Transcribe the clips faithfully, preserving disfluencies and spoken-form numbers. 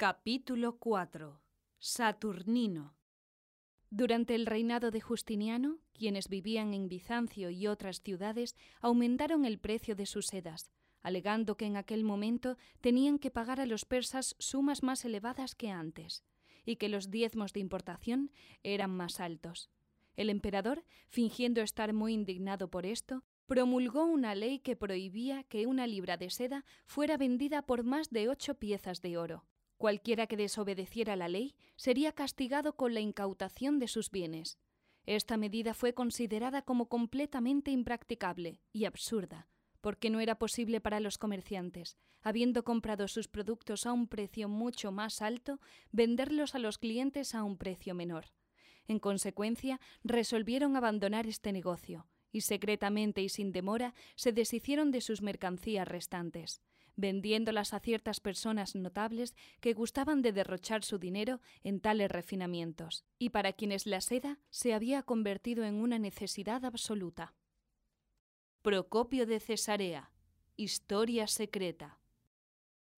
Capítulo cuatro. Saturnino. Durante el reinado de Justiniano, quienes vivían en Bizancio y otras ciudades aumentaron el precio de sus sedas, alegando que en aquel momento tenían que pagar a los persas sumas más elevadas que antes, y que los diezmos de importación eran más altos. El emperador, fingiendo estar muy indignado por esto, promulgó una ley que prohibía que una libra de seda fuera vendida por más de ocho piezas de oro. Cualquiera que desobedeciera la ley sería castigado con la incautación de sus bienes. Esta medida fue considerada como completamente impracticable y absurda, porque no era posible para los comerciantes, habiendo comprado sus productos a un precio mucho más alto, venderlos a los clientes a un precio menor. En consecuencia, resolvieron abandonar este negocio, y secretamente y sin demora se deshicieron de sus mercancías restantes, vendiéndolas a ciertas personas notables que gustaban de derrochar su dinero en tales refinamientos, y para quienes la seda se había convertido en una necesidad absoluta. Procopio de Cesarea. Historia secreta.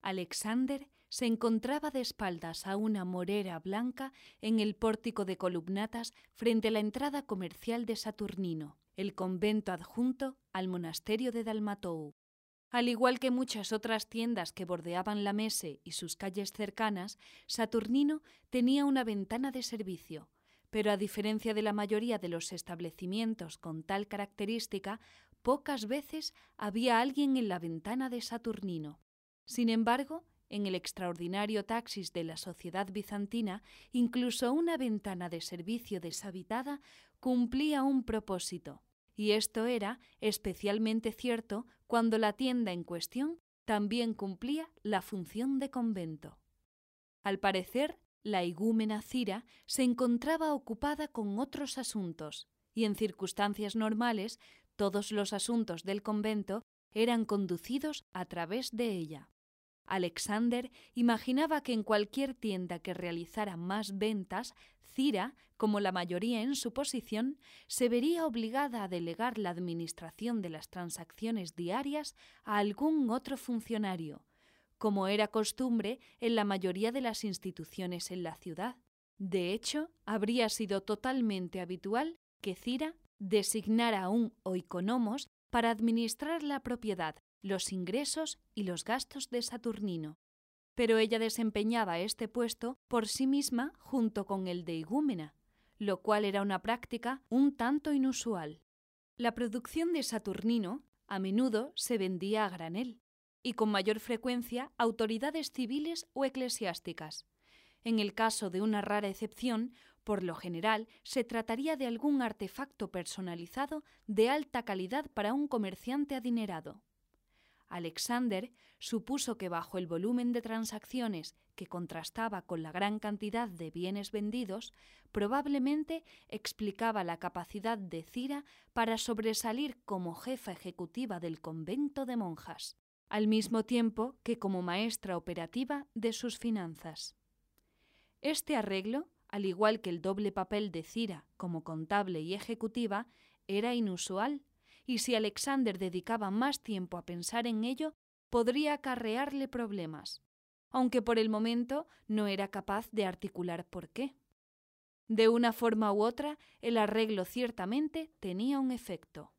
Alexander se encontraba de espaldas a una morera blanca en el pórtico de columnatas frente a la entrada comercial de Saturnino, el convento adjunto al monasterio de Dalmatou. Al igual que muchas otras tiendas que bordeaban la Mese y sus calles cercanas, Saturnino tenía una ventana de servicio, pero a diferencia de la mayoría de los establecimientos con tal característica, pocas veces había alguien en la ventana de Saturnino. Sin embargo, en el extraordinario taxis de la sociedad bizantina, incluso una ventana de servicio deshabitada cumplía un propósito. Y esto era especialmente cierto cuando la tienda en cuestión también cumplía la función de convento. Al parecer, la igúmena Cira se encontraba ocupada con otros asuntos, y en circunstancias normales todos los asuntos del convento eran conducidos a través de ella. Alexander imaginaba que en cualquier tienda que realizara más ventas, Cira, como la mayoría en su posición, se vería obligada a delegar la administración de las transacciones diarias a algún otro funcionario, como era costumbre en la mayoría de las instituciones en la ciudad. De hecho, habría sido totalmente habitual que Cira designara a un oikonomos para administrar la propiedad, los ingresos y los gastos de Saturnino. Pero ella desempeñaba este puesto por sí misma junto con el de igúmena, lo cual era una práctica un tanto inusual. La producción de Saturnino a menudo se vendía a granel y con mayor frecuencia a autoridades civiles o eclesiásticas. En el caso de una rara excepción, por lo general se trataría de algún artefacto personalizado de alta calidad para un comerciante adinerado. Alexander supuso que bajo el volumen de transacciones que contrastaba con la gran cantidad de bienes vendidos, probablemente explicaba la capacidad de Cira para sobresalir como jefa ejecutiva del convento de monjas, al mismo tiempo que como maestra operativa de sus finanzas. Este arreglo, al igual que el doble papel de Cira como contable y ejecutiva, era inusual, y si Alexander dedicaba más tiempo a pensar en ello, podría acarrearle problemas, aunque por el momento no era capaz de articular por qué. De una forma u otra, el arreglo ciertamente tenía un efecto.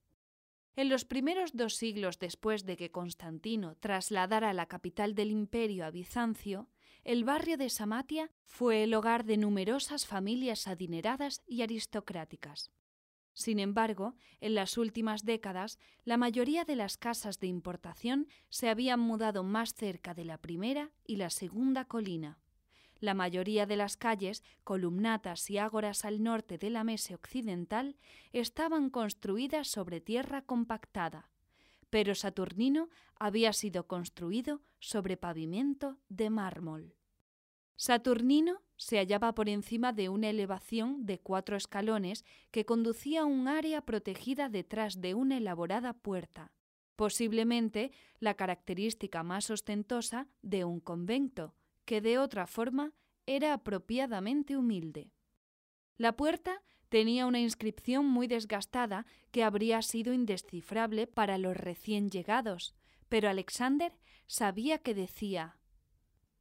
En los primeros dos siglos después de que Constantino trasladara la capital del imperio a Bizancio, el barrio de Samatia fue el hogar de numerosas familias adineradas y aristocráticas. Sin embargo, en las últimas décadas, la mayoría de las casas de importación se habían mudado más cerca de la primera y la segunda colina. La mayoría de las calles, columnatas y ágoras al norte de la Mese occidental estaban construidas sobre tierra compactada, pero Saturnino había sido construido sobre pavimento de mármol. Saturnino se hallaba por encima de una elevación de cuatro escalones que conducía a un área protegida detrás de una elaborada puerta, posiblemente la característica más ostentosa de un convento, que de otra forma era apropiadamente humilde. La puerta tenía una inscripción muy desgastada que habría sido indescifrable para los recién llegados, pero Alexander sabía que decía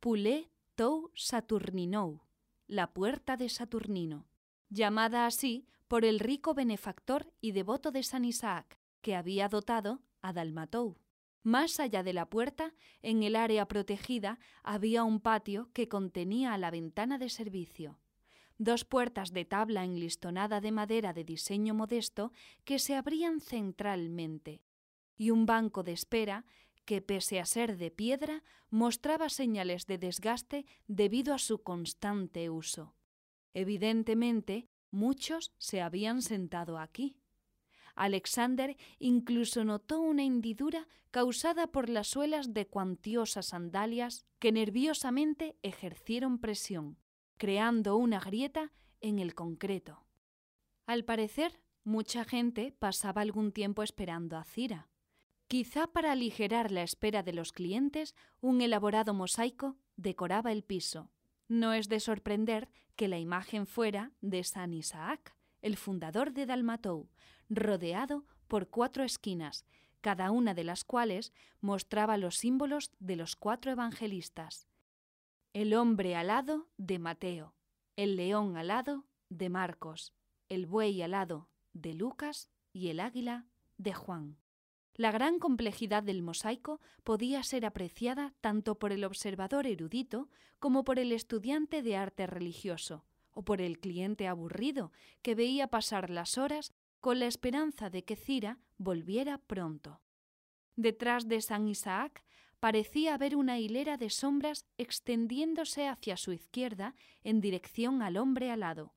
«Pulé Dalmatou Saturninou, la puerta de Saturnino, llamada así por el rico benefactor y devoto de San Isaac, que había dotado a Dalmatou. Más allá de la puerta, en el área protegida, había un patio que contenía la ventana de servicio, dos puertas de tabla enlistonada de madera de diseño modesto que se abrían centralmente, y un banco de espera que, pese a ser de piedra, mostraba señales de desgaste debido a su constante uso. Evidentemente, muchos se habían sentado aquí. Alexander incluso notó una hendidura causada por las suelas de cuantiosas sandalias que nerviosamente ejercieron presión, creando una grieta en el concreto. Al parecer, mucha gente pasaba algún tiempo esperando a Cira. Quizá para aligerar la espera de los clientes, un elaborado mosaico decoraba el piso. No es de sorprender que la imagen fuera de San Isaac, el fundador de Dalmatou, rodeado por cuatro esquinas, cada una de las cuales mostraba los símbolos de los cuatro evangelistas: el hombre alado de Mateo, el león alado de Marcos, el buey alado de Lucas y el águila de Juan. La gran complejidad del mosaico podía ser apreciada tanto por el observador erudito como por el estudiante de arte religioso, o por el cliente aburrido que veía pasar las horas con la esperanza de que Cira volviera pronto. Detrás de San Isaac parecía haber una hilera de sombras extendiéndose hacia su izquierda en dirección al hombre alado,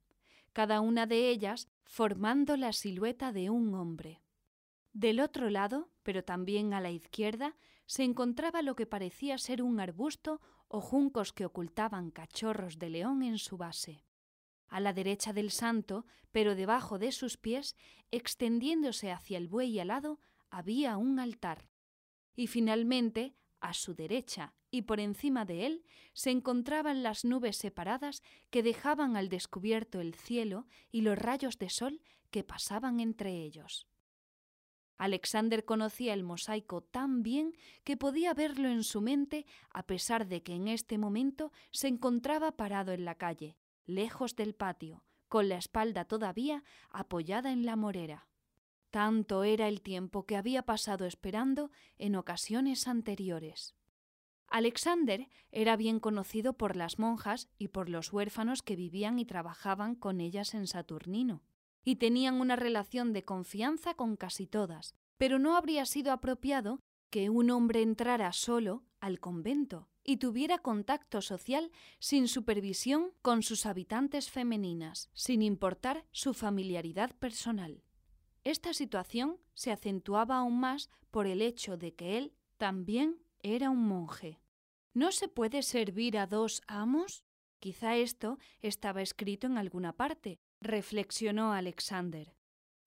cada una de ellas formando la silueta de un hombre. Del otro lado, pero también a la izquierda, se encontraba lo que parecía ser un arbusto o juncos que ocultaban cachorros de león en su base. A la derecha del santo, pero debajo de sus pies, extendiéndose hacia el buey alado, había un altar. Y finalmente, a su derecha y por encima de él, se encontraban las nubes separadas que dejaban al descubierto el cielo y los rayos de sol que pasaban entre ellos. Alexander conocía el mosaico tan bien que podía verlo en su mente, a pesar de que en este momento se encontraba parado en la calle, lejos del patio, con la espalda todavía apoyada en la morera. Tanto era el tiempo que había pasado esperando en ocasiones anteriores. Alexander era bien conocido por las monjas y por los huérfanos que vivían y trabajaban con ellas en Saturnino, y tenían una relación de confianza con casi todas, pero no habría sido apropiado que un hombre entrara solo al convento y tuviera contacto social sin supervisión con sus habitantes femeninas, sin importar su familiaridad personal. Esta situación se acentuaba aún más por el hecho de que él también era un monje. ¿No se puede servir a dos amos? Quizá esto estaba escrito en alguna parte, reflexionó Alexander.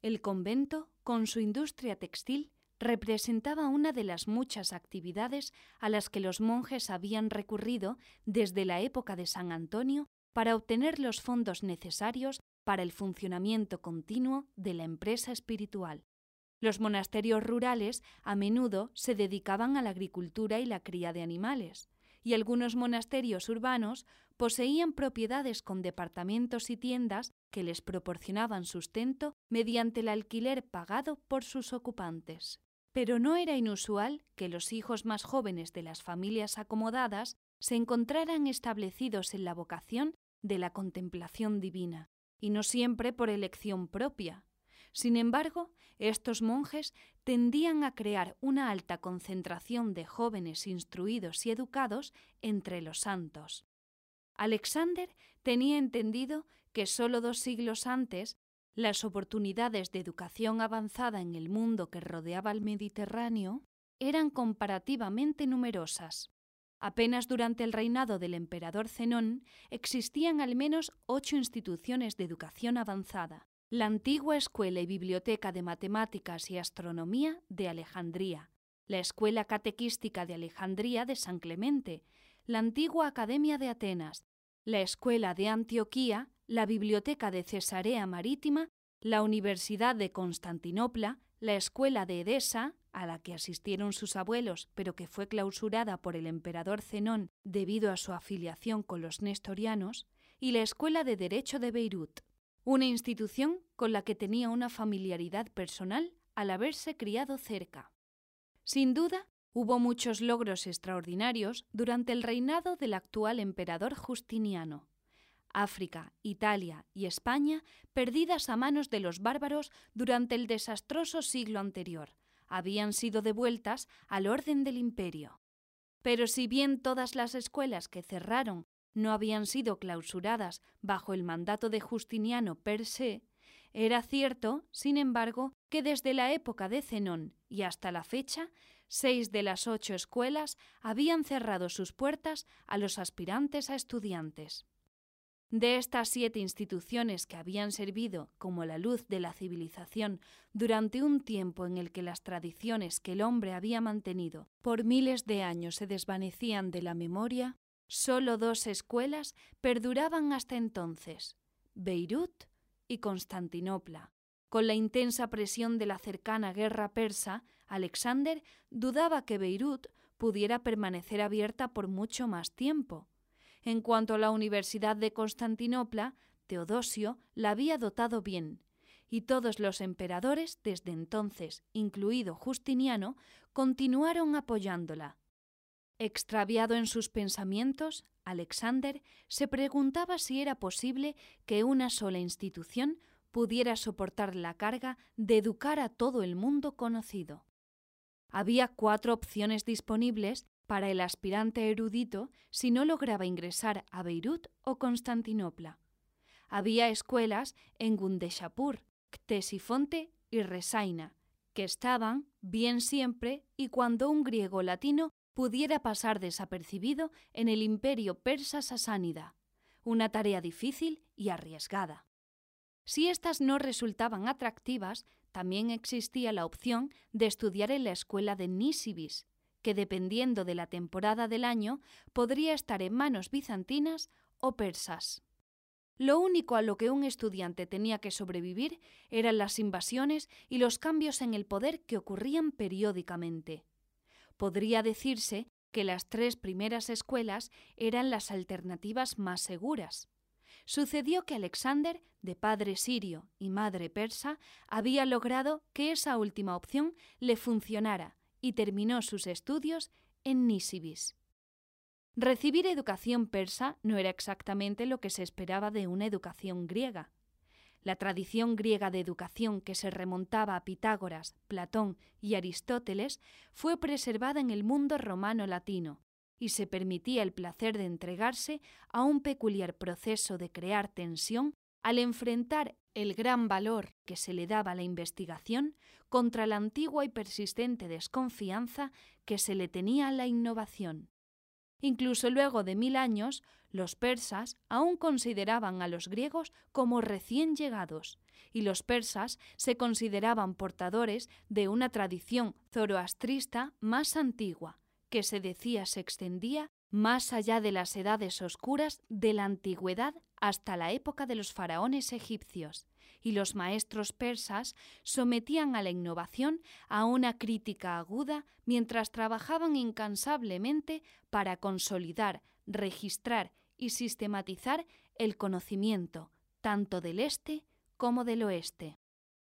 El convento, con su industria textil, representaba una de las muchas actividades a las que los monjes habían recurrido desde la época de San Antonio para obtener los fondos necesarios para el funcionamiento continuo de la empresa espiritual. Los monasterios rurales a menudo se dedicaban a la agricultura y la cría de animales, y algunos monasterios urbanos poseían propiedades con departamentos y tiendas que les proporcionaban sustento mediante el alquiler pagado por sus ocupantes. Pero no era inusual que los hijos más jóvenes de las familias acomodadas se encontraran establecidos en la vocación de la contemplación divina, y no siempre por elección propia. Sin embargo, estos monjes tendían a crear una alta concentración de jóvenes instruidos y educados entre los santos. Alexander tenía entendido que solo dos siglos antes, las oportunidades de educación avanzada en el mundo que rodeaba el Mediterráneo eran comparativamente numerosas. Apenas durante el reinado del emperador Zenón existían al menos ocho instituciones de educación avanzada: la antigua Escuela y Biblioteca de Matemáticas y Astronomía de Alejandría, la Escuela Catequística de Alejandría de San Clemente, la antigua Academia de Atenas, la Escuela de Antioquía, la Biblioteca de Cesarea Marítima, la Universidad de Constantinopla, la Escuela de Edesa, a la que asistieron sus abuelos, pero que fue clausurada por el emperador Zenón debido a su afiliación con los nestorianos, y la Escuela de Derecho de Beirut, una institución con la que tenía una familiaridad personal al haberse criado cerca. Sin duda, hubo muchos logros extraordinarios durante el reinado del actual emperador Justiniano. África, Italia y España perdidas a manos de los bárbaros durante el desastroso siglo anterior, habían sido devueltas al orden del imperio. Pero si bien todas las escuelas que cerraron no habían sido clausuradas bajo el mandato de Justiniano per se, era cierto, sin embargo, que desde la época de Zenón y hasta la fecha, seis de las ocho escuelas habían cerrado sus puertas a los aspirantes a estudiantes. De estas siete instituciones que habían servido como la luz de la civilización durante un tiempo en el que las tradiciones que el hombre había mantenido por miles de años se desvanecían de la memoria, solo dos escuelas perduraban hasta entonces, Beirut y Constantinopla. Con la intensa presión de la cercana guerra persa, Alexander dudaba que Beirut pudiera permanecer abierta por mucho más tiempo. En cuanto a la Universidad de Constantinopla, Teodosio la había dotado bien, y todos los emperadores desde entonces, incluido Justiniano, continuaron apoyándola. Extraviado en sus pensamientos, Alexander se preguntaba si era posible que una sola institución pudiera soportar la carga de educar a todo el mundo conocido. Había cuatro opciones disponibles para el aspirante erudito si no lograba ingresar a Beirut o Constantinopla. Había escuelas en Gundeshapur, Ctesifonte y Resaina, que estaban bien siempre y cuando un griego latino pudiera pasar desapercibido en el imperio persa sasánida, una tarea difícil y arriesgada. Si estas no resultaban atractivas, también existía la opción de estudiar en la escuela de Nisibis, que dependiendo de la temporada del año podría estar en manos bizantinas o persas. Lo único a lo que un estudiante tenía que sobrevivir eran las invasiones y los cambios en el poder que ocurrían periódicamente. Podría decirse que las tres primeras escuelas eran las alternativas más seguras. Sucedió que Alexander, de padre sirio y madre persa, había logrado que esa última opción le funcionara y terminó sus estudios en Nisibis. Recibir educación persa no era exactamente lo que se esperaba de una educación griega. La tradición griega de educación que se remontaba a Pitágoras, Platón y Aristóteles fue preservada en el mundo romano latino, y se permitía el placer de entregarse a un peculiar proceso de crear tensión al enfrentar el gran valor que se le daba a la investigación contra la antigua y persistente desconfianza que se le tenía a la innovación. Incluso luego de mil años, los persas aún consideraban a los griegos como recién llegados, y los persas se consideraban portadores de una tradición zoroastrista más antigua, que se decía se extendía más allá de las edades oscuras de la antigüedad hasta la época de los faraones egipcios, y los maestros persas sometían a la innovación a una crítica aguda mientras trabajaban incansablemente para consolidar, registrar y sistematizar el conocimiento, tanto del este como del oeste.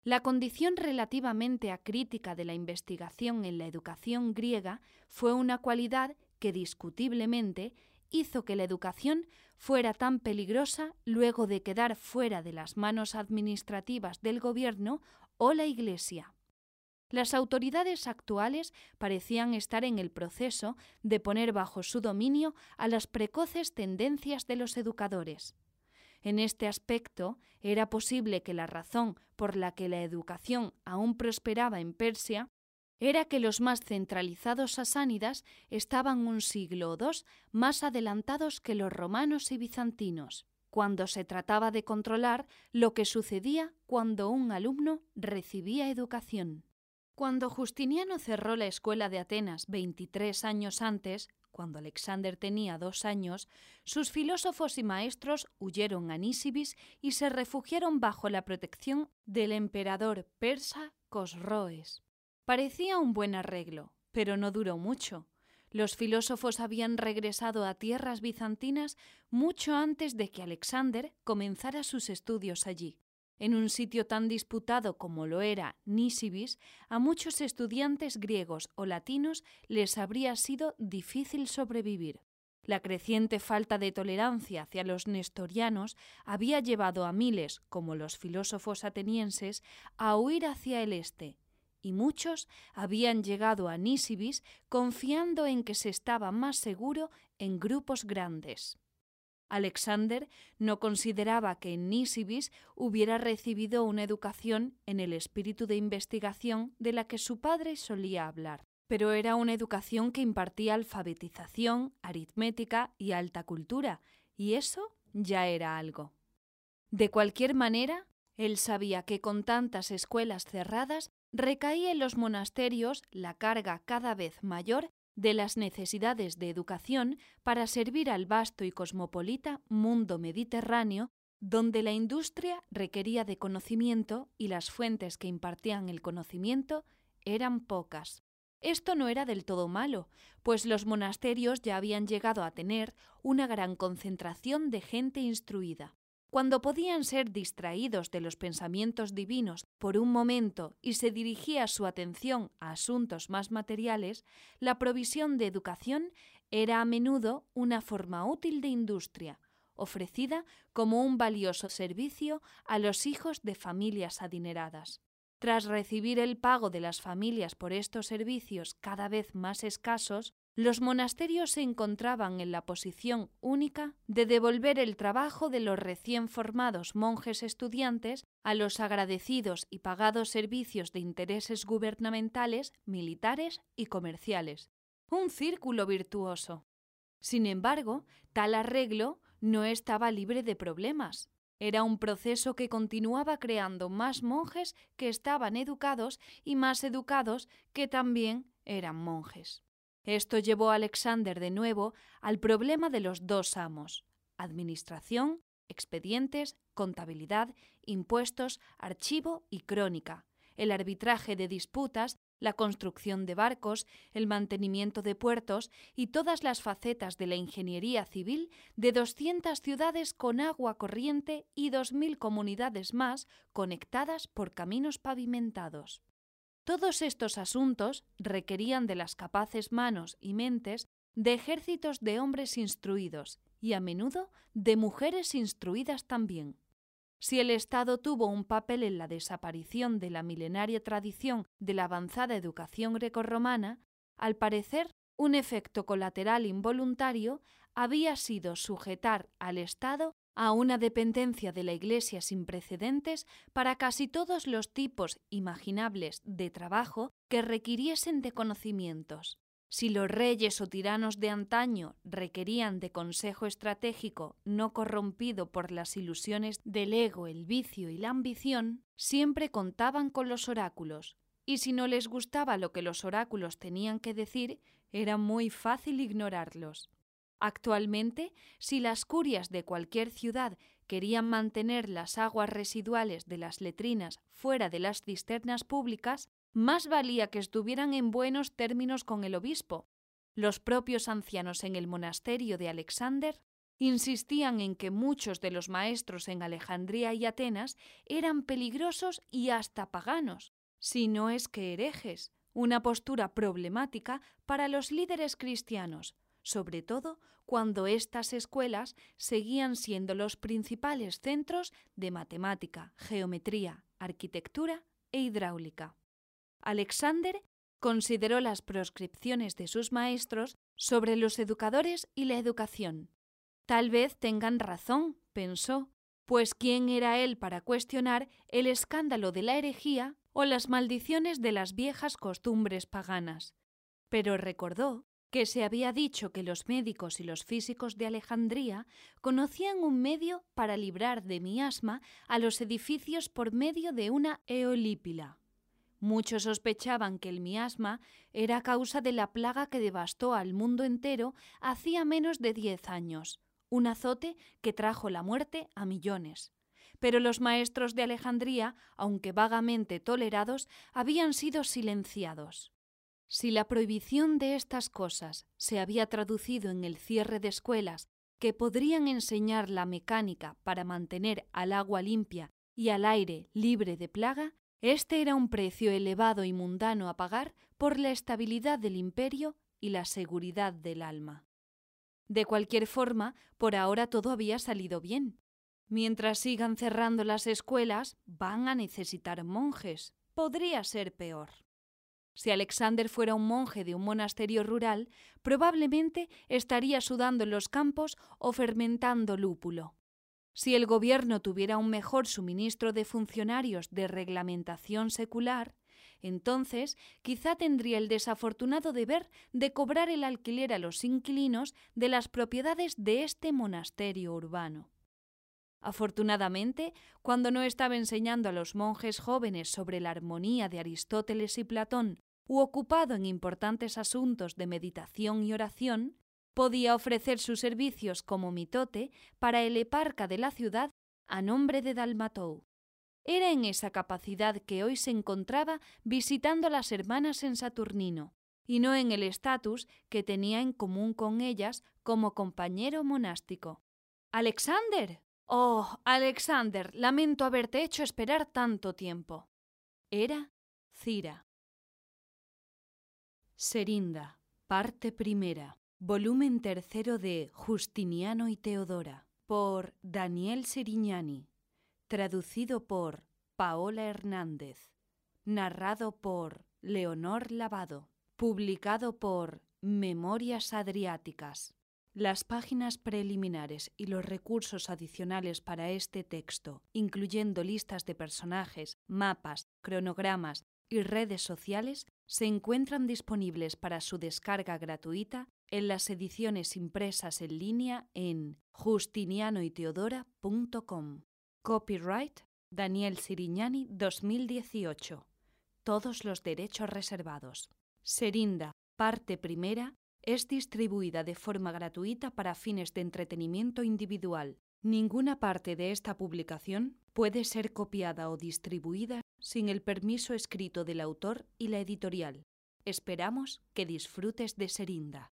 La condición relativamente acrítica de la investigación en la educación griega fue una cualidad que discutiblemente hizo que la educación fuera tan peligrosa luego de quedar fuera de las manos administrativas del gobierno o la Iglesia. Las autoridades actuales parecían estar en el proceso de poner bajo su dominio a las precoces tendencias de los educadores. En este aspecto, era posible que la razón por la que la educación aún prosperaba en Persia era que los más centralizados sasánidas estaban un siglo o dos más adelantados que los romanos y bizantinos, cuando se trataba de controlar lo que sucedía cuando un alumno recibía educación. Cuando Justiniano cerró la escuela de Atenas veintitrés años antes, cuando Alexander tenía dos años, sus filósofos y maestros huyeron a Nisibis y se refugiaron bajo la protección del emperador persa Cosroes. Parecía un buen arreglo, pero no duró mucho. Los filósofos habían regresado a tierras bizantinas mucho antes de que Alexander comenzara sus estudios allí. En un sitio tan disputado como lo era Nisibis, a muchos estudiantes griegos o latinos les habría sido difícil sobrevivir. La creciente falta de tolerancia hacia los nestorianos había llevado a miles, como los filósofos atenienses, a huir hacia el este. Y muchos habían llegado a Nisibis confiando en que se estaba más seguro en grupos grandes. Alexander no consideraba que en Nisibis hubiera recibido una educación en el espíritu de investigación de la que su padre solía hablar, pero era una educación que impartía alfabetización, aritmética y alta cultura, y eso ya era algo. De cualquier manera, él sabía que con tantas escuelas cerradas recaía en los monasterios la carga cada vez mayor de las necesidades de educación para servir al vasto y cosmopolita mundo mediterráneo, donde la industria requería de conocimiento y las fuentes que impartían el conocimiento eran pocas. Esto no era del todo malo, pues los monasterios ya habían llegado a tener una gran concentración de gente instruida. Cuando podían ser distraídos de los pensamientos divinos por un momento y se dirigía su atención a asuntos más materiales, la provisión de educación era a menudo una forma útil de industria, ofrecida como un valioso servicio a los hijos de familias adineradas. Tras recibir el pago de las familias por estos servicios cada vez más escasos, los monasterios se encontraban en la posición única de devolver el trabajo de los recién formados monjes estudiantes a los agradecidos y pagados servicios de intereses gubernamentales, militares y comerciales. Un círculo virtuoso. Sin embargo, tal arreglo no estaba libre de problemas. Era un proceso que continuaba creando más monjes que estaban educados y más educados que también eran monjes. Esto llevó a Alexander de nuevo al problema de los dos amos: administración, expedientes, contabilidad, impuestos, archivo y crónica, el arbitraje de disputas, la construcción de barcos, el mantenimiento de puertos y todas las facetas de la ingeniería civil de doscientas ciudades con agua corriente y dos mil comunidades más conectadas por caminos pavimentados. Todos estos asuntos requerían de las capaces manos y mentes de ejércitos de hombres instruidos y a menudo de mujeres instruidas también. Si el Estado tuvo un papel en la desaparición de la milenaria tradición de la avanzada educación grecorromana, al parecer un efecto colateral involuntario había sido sujetar al Estado a una dependencia de la Iglesia sin precedentes para casi todos los tipos imaginables de trabajo que requiriesen de conocimientos. Si los reyes o tiranos de antaño requerían de consejo estratégico no corrompido por las ilusiones del ego, el vicio y la ambición, siempre contaban con los oráculos, y si no les gustaba lo que los oráculos tenían que decir, era muy fácil ignorarlos. Actualmente, si las curias de cualquier ciudad querían mantener las aguas residuales de las letrinas fuera de las cisternas públicas, más valía que estuvieran en buenos términos con el obispo. Los propios ancianos en el monasterio de Alexander insistían en que muchos de los maestros en Alejandría y Atenas eran peligrosos y hasta paganos, si no es que herejes, una postura problemática para los líderes cristianos, sobre todo cuando estas escuelas seguían siendo los principales centros de matemática, geometría, arquitectura e hidráulica. Alexander consideró las proscripciones de sus maestros sobre los educadores y la educación. Tal vez tengan razón, pensó, pues ¿quién era él para cuestionar el escándalo de la herejía o las maldiciones de las viejas costumbres paganas? Pero recordó que se había dicho que los médicos y los físicos de Alejandría conocían un medio para librar de miasma a los edificios por medio de una eolípila. Muchos sospechaban que el miasma era causa de la plaga que devastó al mundo entero hacía menos de diez años, un azote que trajo la muerte a millones. pero los maestros de Alejandría, aunque vagamente tolerados, habían sido silenciados. Si la prohibición de estas cosas se había traducido en el cierre de escuelas que podrían enseñar la mecánica para mantener al agua limpia y al aire libre de plaga, este era un precio elevado y mundano a pagar por la estabilidad del imperio y la seguridad del alma. De cualquier forma, por ahora todo había salido bien. Mientras sigan cerrando las escuelas, van a necesitar monjes. Podría ser peor. Si Alexander fuera un monje de un monasterio rural, probablemente estaría sudando en los campos o fermentando lúpulo. Si el gobierno tuviera un mejor suministro de funcionarios de reglamentación secular, entonces quizá tendría el desafortunado deber de cobrar el alquiler a los inquilinos de las propiedades de este monasterio urbano. Afortunadamente, cuando no estaba enseñando a los monjes jóvenes sobre la armonía de Aristóteles y Platón u ocupado en importantes asuntos de meditación y oración, podía ofrecer sus servicios como mitote para el eparca de la ciudad a nombre de Dalmatou. Era en esa capacidad que hoy se encontraba visitando a las hermanas en Saturnino, y no en el estatus que tenía en común con ellas como compañero monástico. ¡Alexander! ¡Oh, Alexander! Lamento haberte hecho esperar tanto tiempo. Era Cira. Serinda, parte primera, volumen tercero de Justiniano y Teodora, por Daniel Sirignani, traducido por Paola Hernández, narrado por Leonor Lavado, publicado por Memorias Adriáticas. Las páginas preliminares y los recursos adicionales para este texto, incluyendo listas de personajes, mapas, cronogramas y redes sociales, se encuentran disponibles para su descarga gratuita en las ediciones impresas en línea en justiniano y teodora punto com. Copyright Daniel Sirignani dos mil dieciocho. Todos los derechos reservados. Serinda, parte primera, es distribuida de forma gratuita para fines de entretenimiento individual. Ninguna parte de esta publicación puede ser copiada o distribuida sin el permiso escrito del autor y la editorial. Esperamos que disfrutes de Serinda.